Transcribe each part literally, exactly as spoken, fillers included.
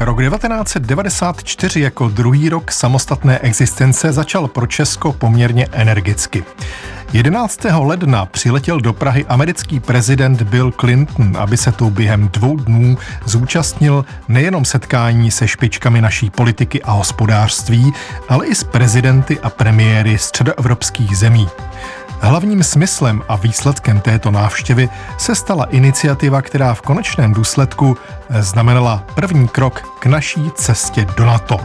Rok devatenáct set devadesát čtyři jako druhý rok samostatné existence začal pro Česko poměrně energicky. jedenáctého ledna přiletěl do Prahy americký prezident Bill Clinton, aby se tu během dvou dnů zúčastnil nejenom setkání se špičkami naší politiky a hospodářství, ale i s prezidenty a premiéry středoevropských zemí. Hlavním smyslem a výsledkem této návštěvy se stala iniciativa, která v konečném důsledku znamenala první krok k naší cestě do NATO.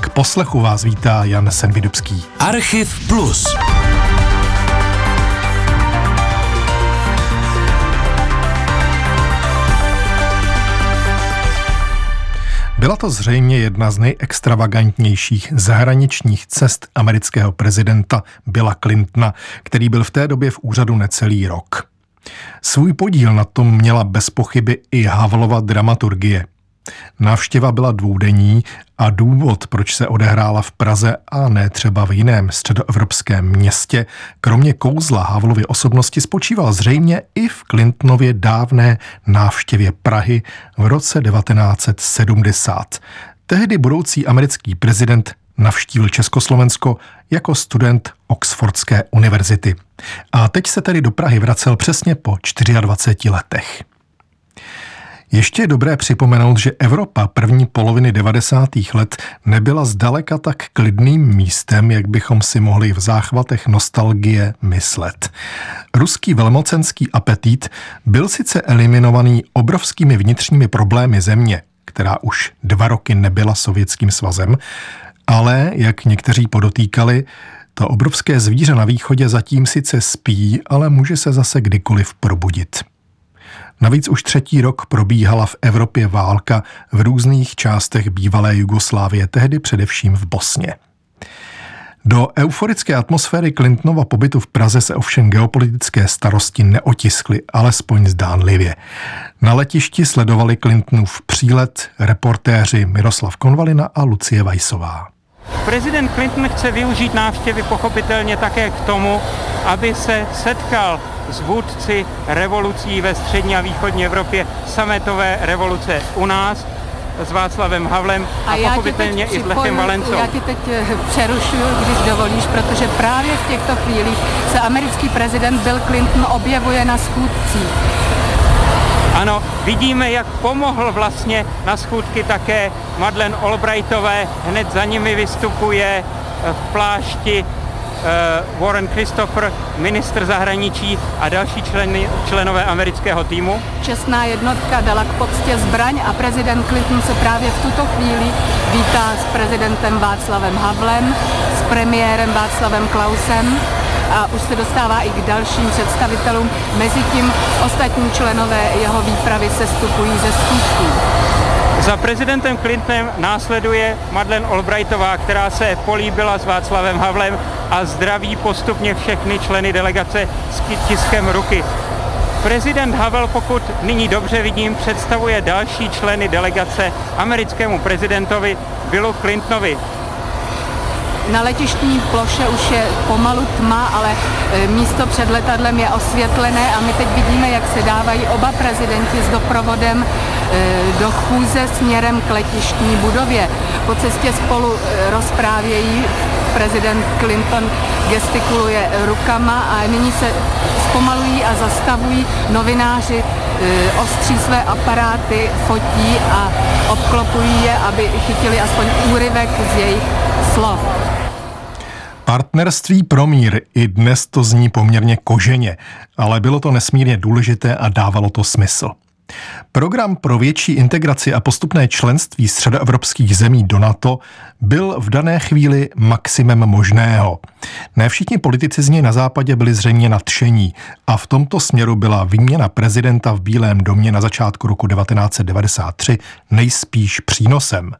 K poslechu vás vítá Jan Senvidubský. Archiv Plus. Byla to zřejmě jedna z nejextravagantnějších zahraničních cest amerického prezidenta Billa Clintona, který byl v té době v úřadu necelý rok. Svůj podíl na tom měla bez pochyby i Havlova dramaturgie. Návštěva byla dvoudenní a důvod, proč se odehrála v Praze a ne třeba v jiném středoevropském městě, kromě kouzla Havlovy osobnosti, spočíval zřejmě i v Clintonově dávné návštěvě Prahy v roce devatenáct set sedmdesát. Tehdy budoucí americký prezident navštívil Československo jako student Oxfordské univerzity. A teď se tedy do Prahy vracel přesně po dvaceti čtyřech letech. Ještě je dobré připomenout, že Evropa první poloviny devadesátých let nebyla zdaleka tak klidným místem, jak bychom si mohli v záchvatech nostalgie myslet. Ruský velmocenský apetít byl sice eliminovaný obrovskými vnitřními problémy země, která už dva roky nebyla Sovětským svazem, ale, jak někteří podotýkali, to obrovské zvíře na východě zatím sice spí, ale může se zase kdykoliv probudit. Navíc už třetí rok probíhala v Evropě válka v různých částech bývalé Jugoslávie, tehdy především v Bosně. Do euforické atmosféry Clintonova pobytu v Praze se ovšem geopolitické starosti neotiskly, alespoň zdánlivě. Na letišti sledovali Clintonův přílet reportéři Miroslav Konvalina a Lucie Vajsová. Prezident Clinton chce využít návštěvy pochopitelně také k tomu, aby se setkal s vůdci revolucí ve střední a východní Evropě, sametové revoluce u nás, s Václavem Havlem a, a pochopitelně i s Lechem Valencou. Já ti teď přerušuju, když dovolíš, protože právě v těchto chvílích se americký prezident Bill Clinton objevuje na schůdcích. Ano, vidíme, jak pomohl vlastně na schůdky také Madeleine Albrightové, hned za nimi vystupuje v plášti Warren Christopher, ministr zahraničí a další členy, členové amerického týmu. Čestná jednotka dala k poctě zbraň a prezident Clinton se právě v tuto chvíli vítá s prezidentem Václavem Havlem, s premiérem Václavem Klausem a už se dostává i k dalším představitelům. Mezitím ostatní členové jeho výpravy sestupují ze schůdky. Za prezidentem Clintonem následuje Madeleine Albrightová, která se políbila s Václavem Havlem a zdraví postupně všechny členy delegace s tiskem ruky. Prezident Havel, pokud nyní dobře vidím, představuje další členy delegace americkému prezidentovi Billu Clintonovi. Na letištní ploše už je pomalu tma, ale místo před letadlem je osvětlené a my teď vidíme, jak se dávají oba prezidenti s doprovodem do chůze směrem k letištní budově. Po cestě spolu rozprávějí, prezident Clinton gestikuluje rukama a nyní se zpomalují a zastavují. Novináři ostří své aparáty, fotí a obklopují je, aby chytili aspoň úryvek z jejich slov. Partnerství pro mír, i dnes to zní poměrně koženě, ale bylo to nesmírně důležité a dávalo to smysl. Program pro větší integraci a postupné členství středoevropských zemí do NATO byl v dané chvíli maximem možného. Ne všichni politici z něj na západě byli zřejmě nadšení a v tomto směru byla výměna prezidenta v Bílém domě na začátku roku devatenáct set devadesát tři nejspíš přínosem.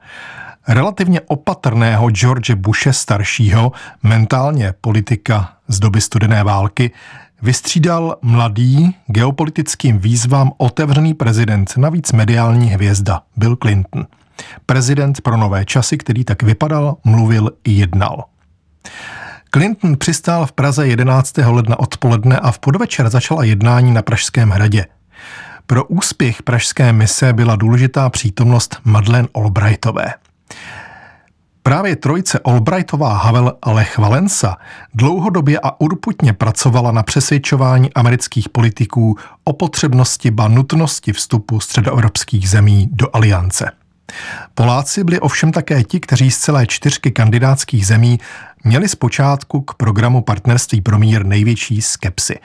Relativně opatrného George Bushe staršího, mentálně politika z doby studené války, vystřídal mladý, geopolitickým výzvám otevřený prezident, navíc mediální hvězda, Bill Clinton. Prezident pro nové časy, který tak vypadal, mluvil i jednal. Clinton přistál v Praze jedenáctého ledna odpoledne a v podvečer začala jednání na Pražském hradě. Pro úspěch pražské mise byla důležitá přítomnost Madeleine Albrightové. Právě trojice Albrightová, Havel a Lech Valensa dlouhodobě a urputně pracovala na přesvědčování amerických politiků o potřebnosti ba nutnosti vstupu středoevropských zemí do aliance. Poláci byli ovšem také ti, kteří z celé čtyřky kandidátských zemí měli zpočátku k programu Partnerství pro mír největší skepsy.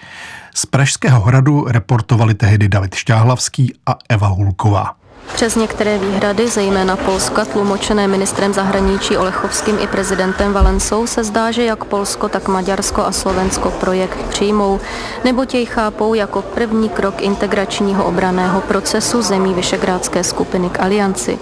Z Pražského hradu reportovali tehdy David Šťáhlavský a Eva Hulková. Přes některé výhrady, zejména Polska, tlumočené ministrem zahraničí Olechovským i prezidentem Valensou, se zdá, že jak Polsko, tak Maďarsko a Slovensko projekt přijmou, neboť jej chápou jako první krok integračního obranného procesu zemí Visegrádské skupiny k alianci.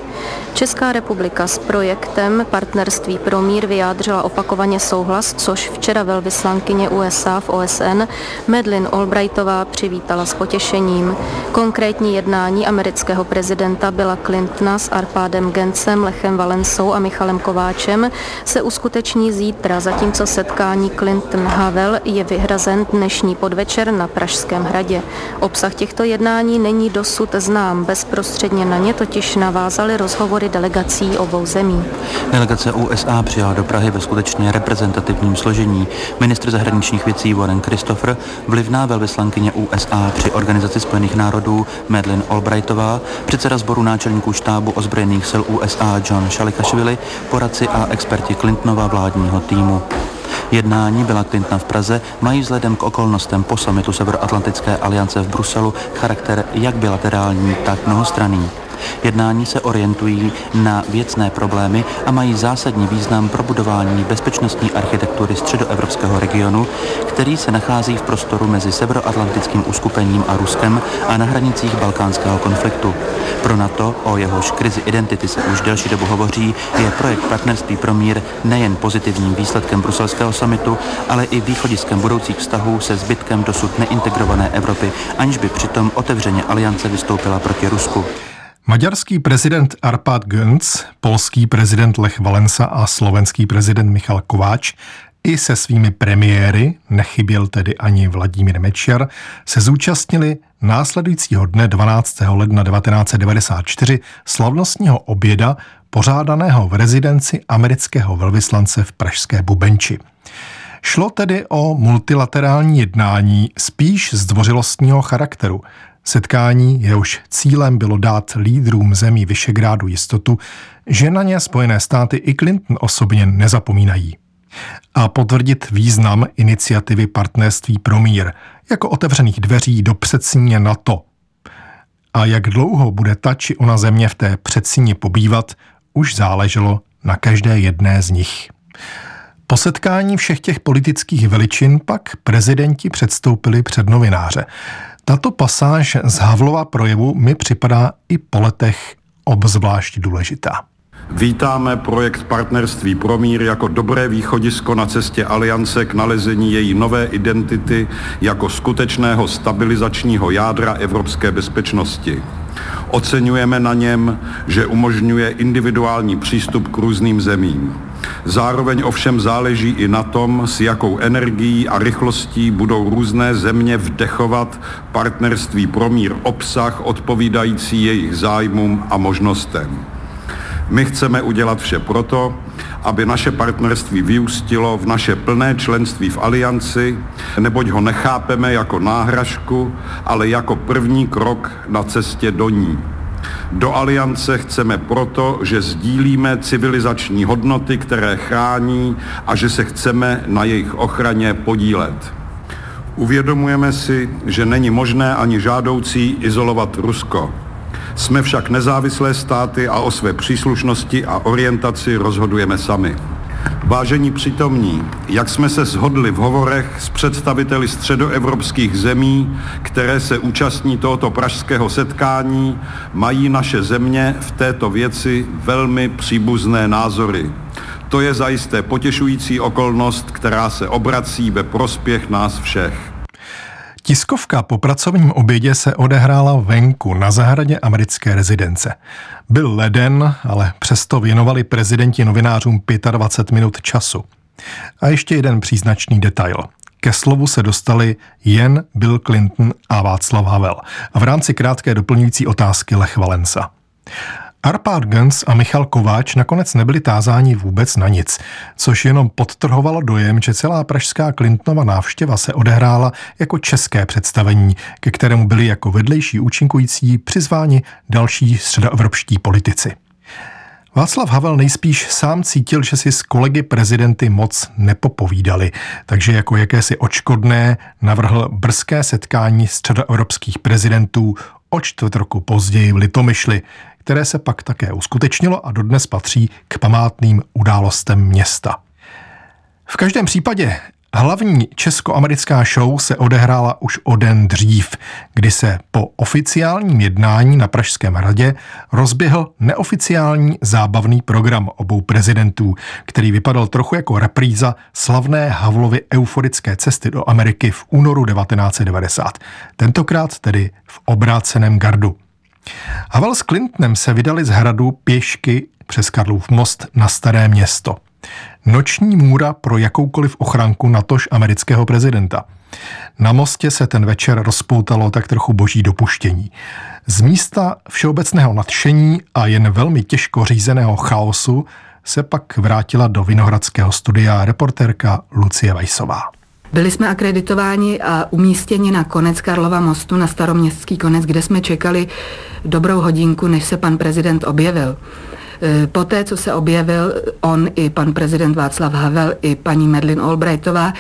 Česká republika s projektem Partnerství pro mír vyjádřila opakovaně souhlas, což včera velvyslankyně U S A v O S N Madeleine Albrightová přivítala s potěšením. Konkrétní jednání amerického prezidenta Billa Clintona s Arpádem Gencem, Lechem Valensou a Michalem Kováčem se uskuteční zítra, zatímco setkání Clinton-Havel je vyhrazen dnešní podvečer na Pražském hradě. Obsah těchto jednání není dosud znám, bezprostředně na ně totiž navázaly rozhovory delegací obou zemí. Delegace U S A přijala do Prahy ve skutečně reprezentativním složení. Ministr zahraničních věcí Warren Christopher, vlivná velvyslankyně U S A při Organizaci spojených národů Madeleine Albrightová, předseda sboru náčelníků štábu ozbrojených sil U S A John Šalikašvili, poradci a experti Clintonova vládního týmu. Jednání Billa Clintona v Praze mají vzhledem k okolnostem po summitu Severoatlantické aliance v Bruselu charakter jak bilaterální, tak mnohostranný. Jednání se orientují na věcné problémy a mají zásadní význam pro budování bezpečnostní architektury středoevropského regionu, který se nachází v prostoru mezi severoatlantickým uskupením a Ruskem a na hranicích balkánského konfliktu. Pro NATO, o jehož krizi identity se už delší dobu hovoří, je projekt Partnerství pro mír nejen pozitivním výsledkem bruselského summitu, ale i východiskem budoucích vztahů se zbytkem dosud neintegrované Evropy, aniž by přitom otevřeně aliance vystoupila proti Rusku. Maďarský prezident Arpád Gönc, polský prezident Lech Valensa a slovenský prezident Michal Kováč i se svými premiéry, nechyběl tedy ani Vladimír Mečiar, se zúčastnili následujícího dne dvanáctého ledna devatenáct set devadesát čtyři slavnostního oběda pořádaného v rezidenci amerického velvyslance v pražské Bubenči. Šlo tedy o multilaterální jednání spíš zdvořilostního charakteru. Setkání, jehož cílem bylo dát lídrům zemí Visegrádu jistotu, že na ně Spojené státy i Clinton osobně nezapomínají. A potvrdit význam iniciativy Partnerství pro mír jako otevřených dveří do předsíně NATO. A jak dlouho bude ta či ona země v té předsíni pobývat, už záleželo na každé jedné z nich. Po setkání všech těch politických veličin pak prezidenti předstoupili před novináře. Tato pasáž z Havlova projevu mi připadá i po letech obzvlášť důležitá. Vítáme projekt Partnerství pro mír jako dobré východisko na cestě aliance k nalezení její nové identity jako skutečného stabilizačního jádra evropské bezpečnosti. Oceňujeme na něm, že umožňuje individuální přístup k různým zemím. Zároveň ovšem záleží i na tom, s jakou energií a rychlostí budou různé země vdechovat Partnerství pro mír obsah odpovídající jejich zájmům a možnostem. My chceme udělat vše proto, aby naše partnerství vyústilo v naše plné členství v alianci, neboť ho nechápeme jako náhražku, ale jako první krok na cestě do ní. Do aliance chceme proto, že sdílíme civilizační hodnoty, které chrání, a že se chceme na jejich ochraně podílet. Uvědomujeme si, že není možné ani žádoucí izolovat Rusko. Jsme však nezávislé státy a o své příslušnosti a orientaci rozhodujeme sami. Vážení přítomní, jak jsme se shodli v hovorech s představiteli středoevropských zemí, které se účastní tohoto pražského setkání, mají naše země v této věci velmi příbuzné názory. To je zajisté potěšující okolnost, která se obrací ve prospěch nás všech. Tiskovka po pracovním obědě se odehrála venku na zahradě americké rezidence. Byl leden, ale přesto věnovali prezidenti novinářům dvacet pět minut času. A ještě jeden příznačný detail. Ke slovu se dostali jen Bill Clinton a Václav Havel. V rámci krátké doplňující otázky Lech Valensa. Arpád Gens a Michal Kováč nakonec nebyli tázáni vůbec na nic, což jenom podtrhovalo dojem, že celá pražská Clintonova návštěva se odehrála jako české představení, ke kterému byli jako vedlejší účinkující přizváni další středoevropští politici. Václav Havel nejspíš sám cítil, že si s kolegy prezidenty moc nepopovídali, takže jako jakési odškodné navrhl brzké setkání středoevropských prezidentů o čtvrt roku později v Litomyšli, které se pak také uskutečnilo a dodnes patří k památným událostem města. V každém případě hlavní českoamerická show se odehrála už o den dřív, kdy se po oficiálním jednání na Pražském hradě rozběhl neoficiální zábavný program obou prezidentů, který vypadal trochu jako repríza slavné Havlovy euforické cesty do Ameriky v únoru devatenáct set devadesát, tentokrát tedy v obráceném gardu. Havel s Clintonem se vydali z hradu pěšky přes Karlův most na Staré Město. Noční můra pro jakoukoliv ochranku, natož amerického prezidenta. Na mostě se ten večer rozpoutalo tak trochu boží dopuštění. Z místa všeobecného nadšení a jen velmi těžko řízeného chaosu se pak vrátila do Vinohradského studia reportérka Lucie Weissová. Byli jsme akreditováni a umístěni na konec Karlova mostu, na Staroměstský konec, kde jsme čekali dobrou hodinku, než se pan prezident objevil. Poté, co se objevil on i pan prezident Václav Havel i paní Madeleine Albrightová,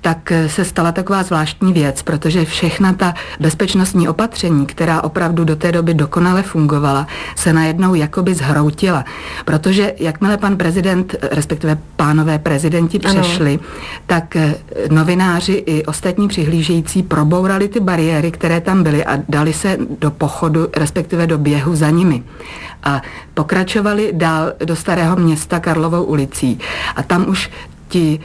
tak se stala taková zvláštní věc, protože všechna ta bezpečnostní opatření, která opravdu do té doby dokonale fungovala, se najednou jakoby zhroutila. Protože jakmile pan prezident, respektive pánové prezidenti přešli, ano, tak novináři i ostatní přihlížející probourali ty bariéry, které tam byly, a dali se do pochodu, respektive do běhu za nimi. A pokračovali dál do Starého Města Karlovou ulicí. A tam už ti...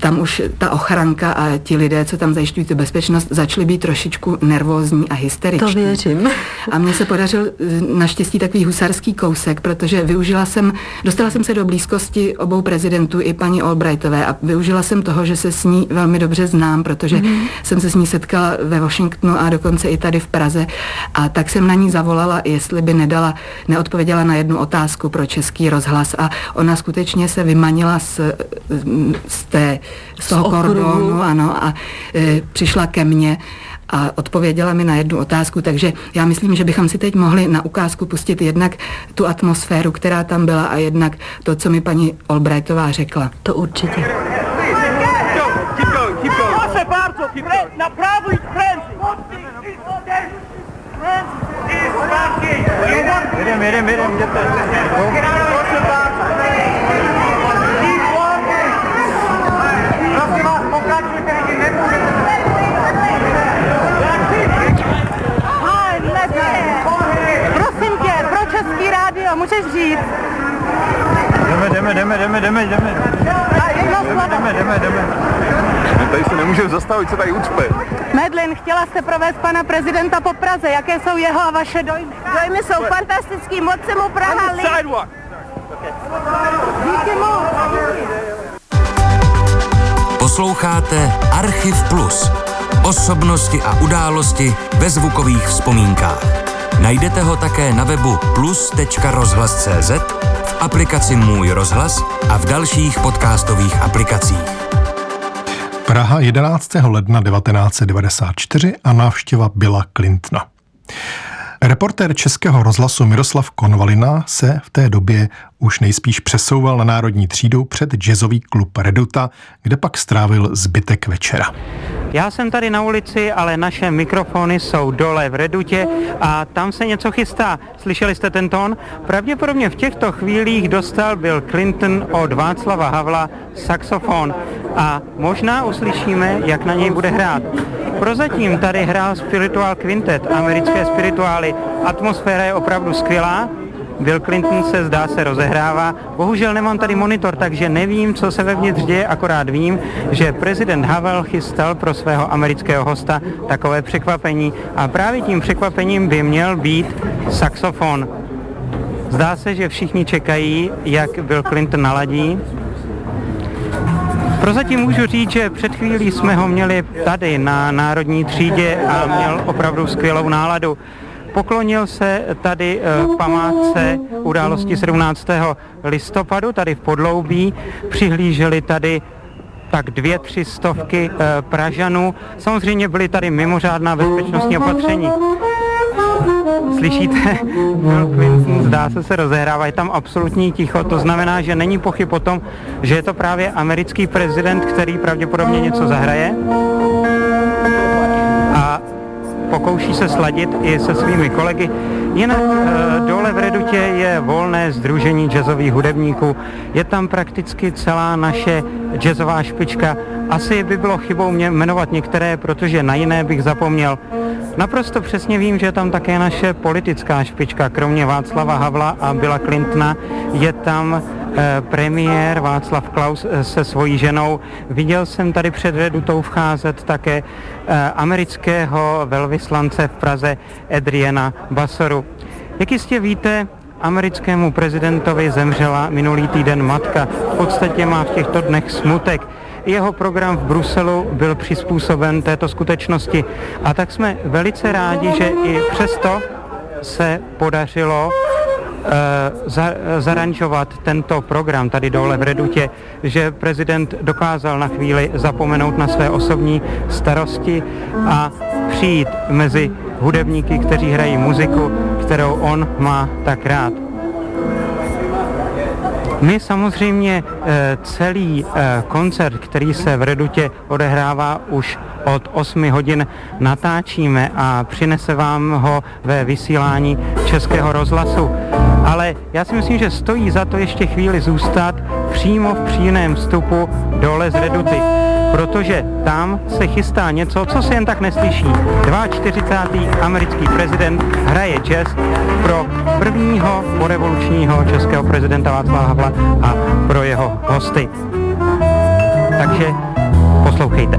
Tam už ta ochranka a ti lidé, co tam zajišťují tu bezpečnost, začali být trošičku nervózní a hysteriční. To věřím. A mně se podařil naštěstí takový husarský kousek, protože využila jsem, dostala jsem se do blízkosti obou prezidentů i paní Albrightové a využila jsem toho, že se s ní velmi dobře znám, protože mm. jsem se s ní setkala ve Washingtonu a dokonce i tady v Praze. A tak jsem na ní zavolala, jestli by nedala, neodpověděla na jednu otázku pro Český rozhlas. A ona skutečně se vymanila z, z té z toho kordonu, ano, a e, přišla ke mně a odpověděla mi na jednu otázku, takže já myslím, že bychom si teď mohli na ukázku pustit jednak tu atmosféru, která tam byla, a jednak to, co mi paní Albrightová řekla. To určitě. Prosím tě, pro Český rádio, můžeš říct. Jdeme, jdeme, jdeme, jdeme, jdeme, jdeme. Jdeme, jdeme, jdeme. Tady se nemůžeme zastavit, co tady ucpe. Madeleine, chtěla jste provést pana prezidenta po Praze. Jaké jsou jeho a vaše dojmy? Dojmy jsou fantastický, moc se mu Praha líbí. Díky moc. Posloucháte Archiv Plus. Osobnosti a události ve zvukových vzpomínkách. Najdete ho také na webu plus tečka rozhlas tečka cé zet, v aplikaci Můj rozhlas a v dalších podcastových aplikacích. Praha jedenáctého ledna devatenáct set devadesát čtyři a návštěva Billa Clintona. Reportér Českého rozhlasu Miroslav Konvalina se v té době už nejspíš přesouval na Národní třídu před jazzový klub Reduta, kde pak strávil zbytek večera. Já jsem tady na ulici, ale naše mikrofony jsou dole v Redutě a tam se něco chystá. Slyšeli jste ten tón? Pravděpodobně v těchto chvílích dostal Bill Clinton od Václava Havla saxofon a možná uslyšíme, jak na něj bude hrát. Prozatím tady hrál Spiritual Quintet, americké spirituály. Atmosféra je opravdu skvělá. Bill Clinton se zdá se rozehrává. Bohužel nemám tady monitor, takže nevím, co se vevnitř děje, akorát vím, že prezident Havel chystal pro svého amerického hosta takové překvapení a právě tím překvapením by měl být saxofon. Zdá se, že všichni čekají, jak Bill Clinton naladí. Prozatím můžu říct, že před chvílí jsme ho měli tady na Národní třídě a měl opravdu skvělou náladu. Poklonil se tady v památce události sedmnáctého listopadu, tady v Podloubí, přihlíželi tady tak dvě, tři stovky Pražanů. Samozřejmě byly tady mimořádná bezpečnostní opatření. Slyšíte, zdá se, se rozehrává, je tam absolutní ticho, to znamená, že není pochyb o tom, že je to právě americký prezident, který pravděpodobně něco zahraje a pokouší se sladit i se svými kolegy. Jinak dole v Redutě je volné sdružení jazzových hudebníků. Je tam prakticky celá naše jazzová špička. Asi by bylo chybou mě jmenovat některé, protože na jiné bych zapomněl. Naprosto přesně vím, že je tam také naše politická špička. Kromě Václava Havla a Billa Clintona je tam eh, premiér Václav Klaus eh, se svojí ženou. Viděl jsem tady před Redutou vcházet také eh, amerického velvyslance v Praze Adriana Bassoru. Jak jistě víte, americkému prezidentovi zemřela minulý týden matka. V podstatě má v těchto dnech smutek. Jeho program v Bruselu byl přizpůsoben této skutečnosti a tak jsme velice rádi, že i přesto se podařilo eh, za, zaranžovat tento program tady dole v Redutě, že prezident dokázal na chvíli zapomenout na své osobní starosti a přijít mezi hudebníky, kteří hrají muziku, kterou on má tak rád. My samozřejmě celý koncert, který se v Redutě odehrává už od osmi hodin, natáčíme a přinese vám ho ve vysílání Českého rozhlasu. Ale já si myslím, že stojí za to ještě chvíli zůstat přímo v přímém vstupu dole z Reduty, protože tam se chystá něco, co se jen tak neslyší. čtyřicátý druhý americký prezident hraje jazz pro prvního porevolučního českého prezidenta Václava Havla a pro jeho hosty. Takže poslouchejte.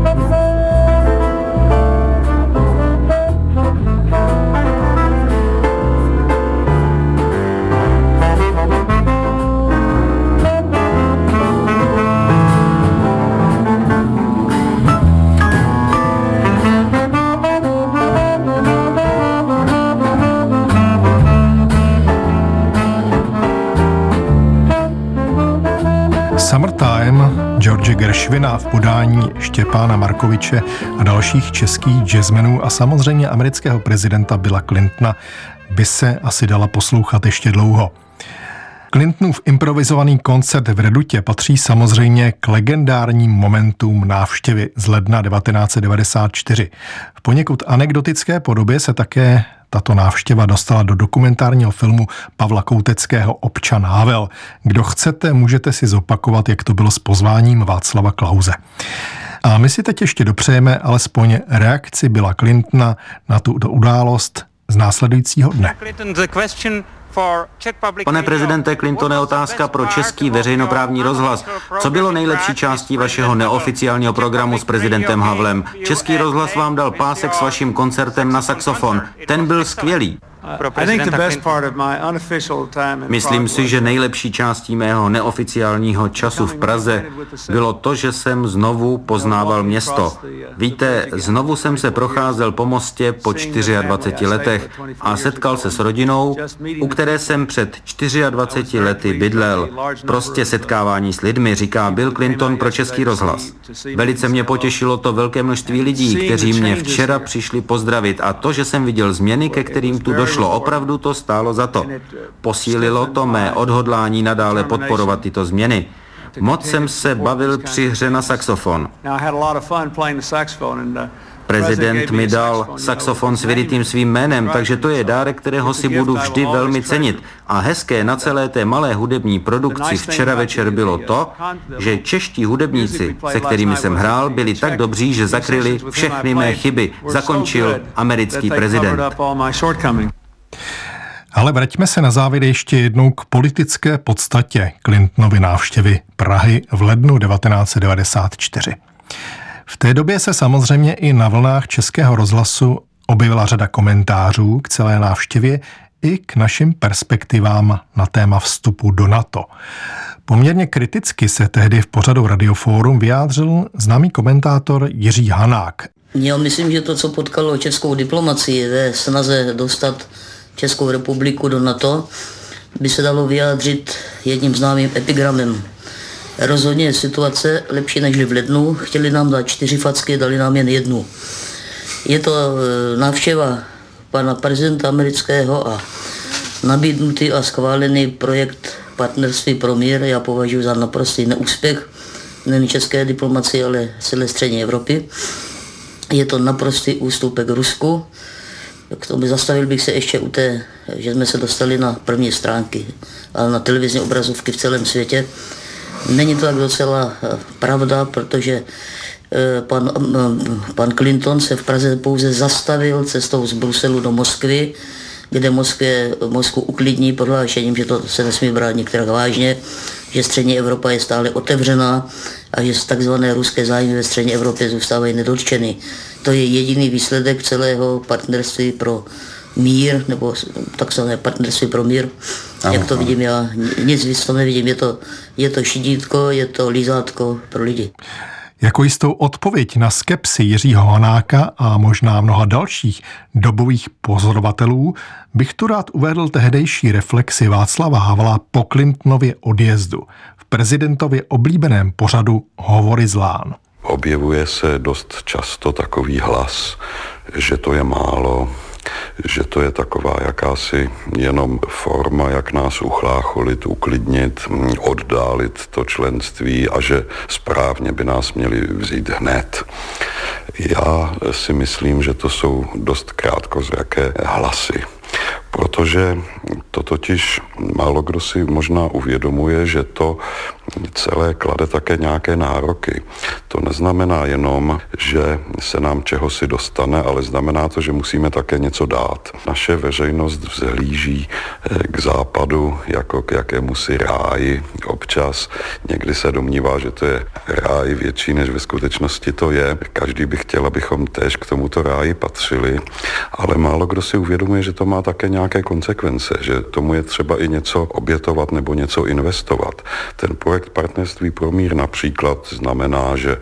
Summertime George Gershwina v podání Štěpána Markoviče a dalších českých jazzmenů a samozřejmě amerického prezidenta Billa Clintona by se asi dala poslouchat ještě dlouho. Clintonův improvizovaný koncert v Redutě patří samozřejmě k legendárním momentům návštěvy z ledna devatenáct set devadesát čtyři. V poněkud anekdotické podobě se také tato návštěva dostala do dokumentárního filmu Pavla Kouteckého Občan Havel. Kdo chcete, můžete si zopakovat, jak to bylo s pozváním Václava Klause. A my si teď ještě dopřejeme alespoň reakci Billa Clintona na tu událost z následujícího dne. Pane prezidente Clintone, otázka pro český veřejnoprávní rozhlas. Co bylo nejlepší částí vašeho neoficiálního programu s prezidentem Havlem? Český rozhlas vám dal pásek s vaším koncertem na saxofon. Ten byl skvělý. Myslím si, že nejlepší částí mého neoficiálního času v Praze bylo to, že jsem znovu poznával město. Víte, znovu jsem se procházel po mostě po dvaceti čtyřech letech a setkal se s rodinou, u které jsem před dvaceti čtyřmi lety bydlel. Prostě setkávání s lidmi, říká Bill Clinton pro Český rozhlas. Velice mě potěšilo to velké množství lidí, kteří mě včera přišli pozdravit a to, že jsem viděl změny, ke kterým tu došlo. Šlo, opravdu to stálo za to. Posílilo to mé odhodlání nadále podporovat tyto změny. Moc jsem se bavil při hře na saxofon. Prezident mi dal saxofon s vyrytým svým jménem, takže to je dárek, kterého si budu vždy velmi cenit. A hezké na celé té malé hudební produkci včera večer bylo to, že čeští hudebníci, se kterými jsem hrál, byli tak dobří, že zakryli všechny mé chyby. Zakončil americký prezident. Ale vraťme se na závěr ještě jednou k politické podstatě Clintonovy návštěvy Prahy v lednu devatenáct set devadesát čtyři. V té době se samozřejmě i na vlnách Českého rozhlasu objevila řada komentářů k celé návštěvě i k našim perspektivám na téma vstupu do NATO. Poměrně kriticky se tehdy v pořadu Radioforum vyjádřil známý komentátor Jiří Hanák. Já myslím, že to, co potkalo českou diplomacii ve snaze dostat Českou republiku do NATO, by se dalo vyjádřit jedním známým epigramem. Rozhodně je situace lepší než v lednu, chtěli nám dát čtyři facky, dali nám jen jednu. Je to návštěva pana prezidenta amerického a nabídnutý a schválený projekt partnerství pro mír, já považuji za naprostý neúspěch, nejen české diplomacie, ale celé střední Evropy. Je to naprostý ústupek Rusku. K tomu zastavil bych se ještě u té, že jsme se dostali na první stránky, ale na televizní obrazovky v celém světě. Není to tak docela pravda, protože pan, pan Clinton se v Praze pouze zastavil cestou z Bruselu do Moskvy, kde Moskvě, Moskvu uklidní prohlášením, že to se nesmí brát některá vážně, že střední Evropa je stále otevřená a že takzvané ruské zájmy ve střední Evropě zůstávají nedotčeny. To je jediný výsledek celého partnerství pro mír, nebo takzvané partnerství pro mír, ano, jak to ano. Vidím já, nic víc to nevidím, je to, je to šidítko, je to lízátko pro lidi. Jako jistou odpověď na skepsi Jiřího Hanáka a možná mnoha dalších dobových pozorovatelů bych tu rád uvedl tehdejší reflexi Václava Havla po Clintonově odjezdu v prezidentově oblíbeném pořadu Hovory z lán. Objevuje se dost často takový hlas, že to je málo, že to je taková jakási jenom forma, jak nás uchlácholit, uklidnit, oddálit to členství a že správně by nás měli vzít hned. Já si myslím, že to jsou dost krátkozraké hlasy, protože to totiž málo kdo si možná uvědomuje, že to celé klade také nějaké nároky. To neznamená jenom, že se nám čehosi dostane, ale znamená to, že musíme také něco dát. Naše veřejnost vzhlíží k západu jako k jakémusi ráji občas. Někdy se domnívá, že to je ráj větší, než ve skutečnosti to je. Každý by chtěl, abychom též k tomuto ráji patřili, ale málo kdo si uvědomuje, že to má také nějaké konsekvence, že tomu je třeba i něco obětovat nebo něco investovat. Ten projekt partnerství pro mír například znamená, že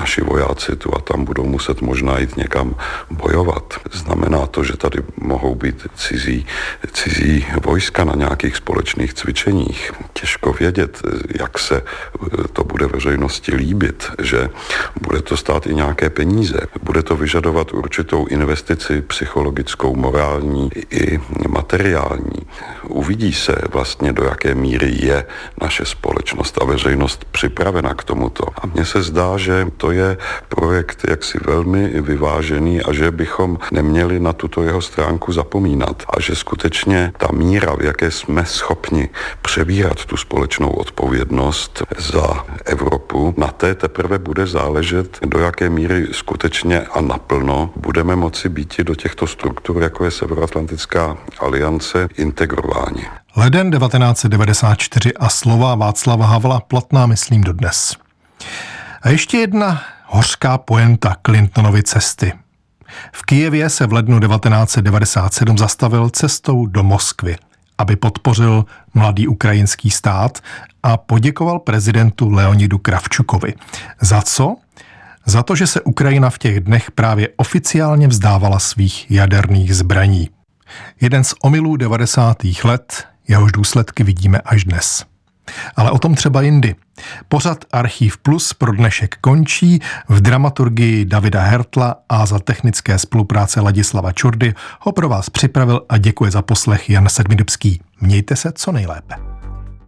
naši vojáci tu a tam budou muset možná jít někam bojovat. Znamená to, že tady mohou být cizí, cizí vojska na nějakých společných cvičeních. Těžko vědět, jak se to bude veřejnosti líbit, že bude to stát i nějaké peníze. Bude to vyžadovat určitou investici psychologickou, morální i materiální. Uvidí se vlastně, do jaké míry je naše společnost a veřejnost připravena k tomuto. A mně se zdá, že to je projekt jaksi velmi vyvážený a že bychom neměli na tuto jeho stránku zapomínat a že skutečně ta míra, v jaké jsme schopni přebírat tu společnou odpovědnost za Evropu, na té teprve bude záležet, do jaké míry skutečně a naplno budeme moci býti do těchto struktur, jako je Severoatlantická aliance, integrováni. Leden devatenáct set devadesát čtyři a slova Václava Havla platná, myslím, dodnes. A ještě jedna hořká poenta Clintonovy cesty. V Kyjevě se v lednu devatenáct set devadesát sedm zastavil cestou do Moskvy, aby podpořil mladý ukrajinský stát a poděkoval prezidentu Leonidu Kravčukovi. Za co? Za to, že se Ukrajina v těch dnech právě oficiálně vzdávala svých jaderných zbraní. Jeden z omylů devadesátých let, jehož důsledky vidíme až dnes. Ale o tom třeba jindy. Pořad Archív Plus pro dnešek končí v dramaturgii Davida Hertla a za technické spolupráce Ladislava Čurdy ho pro vás připravil a děkuje za poslech Jan Sedmidubský. Mějte se co nejlépe.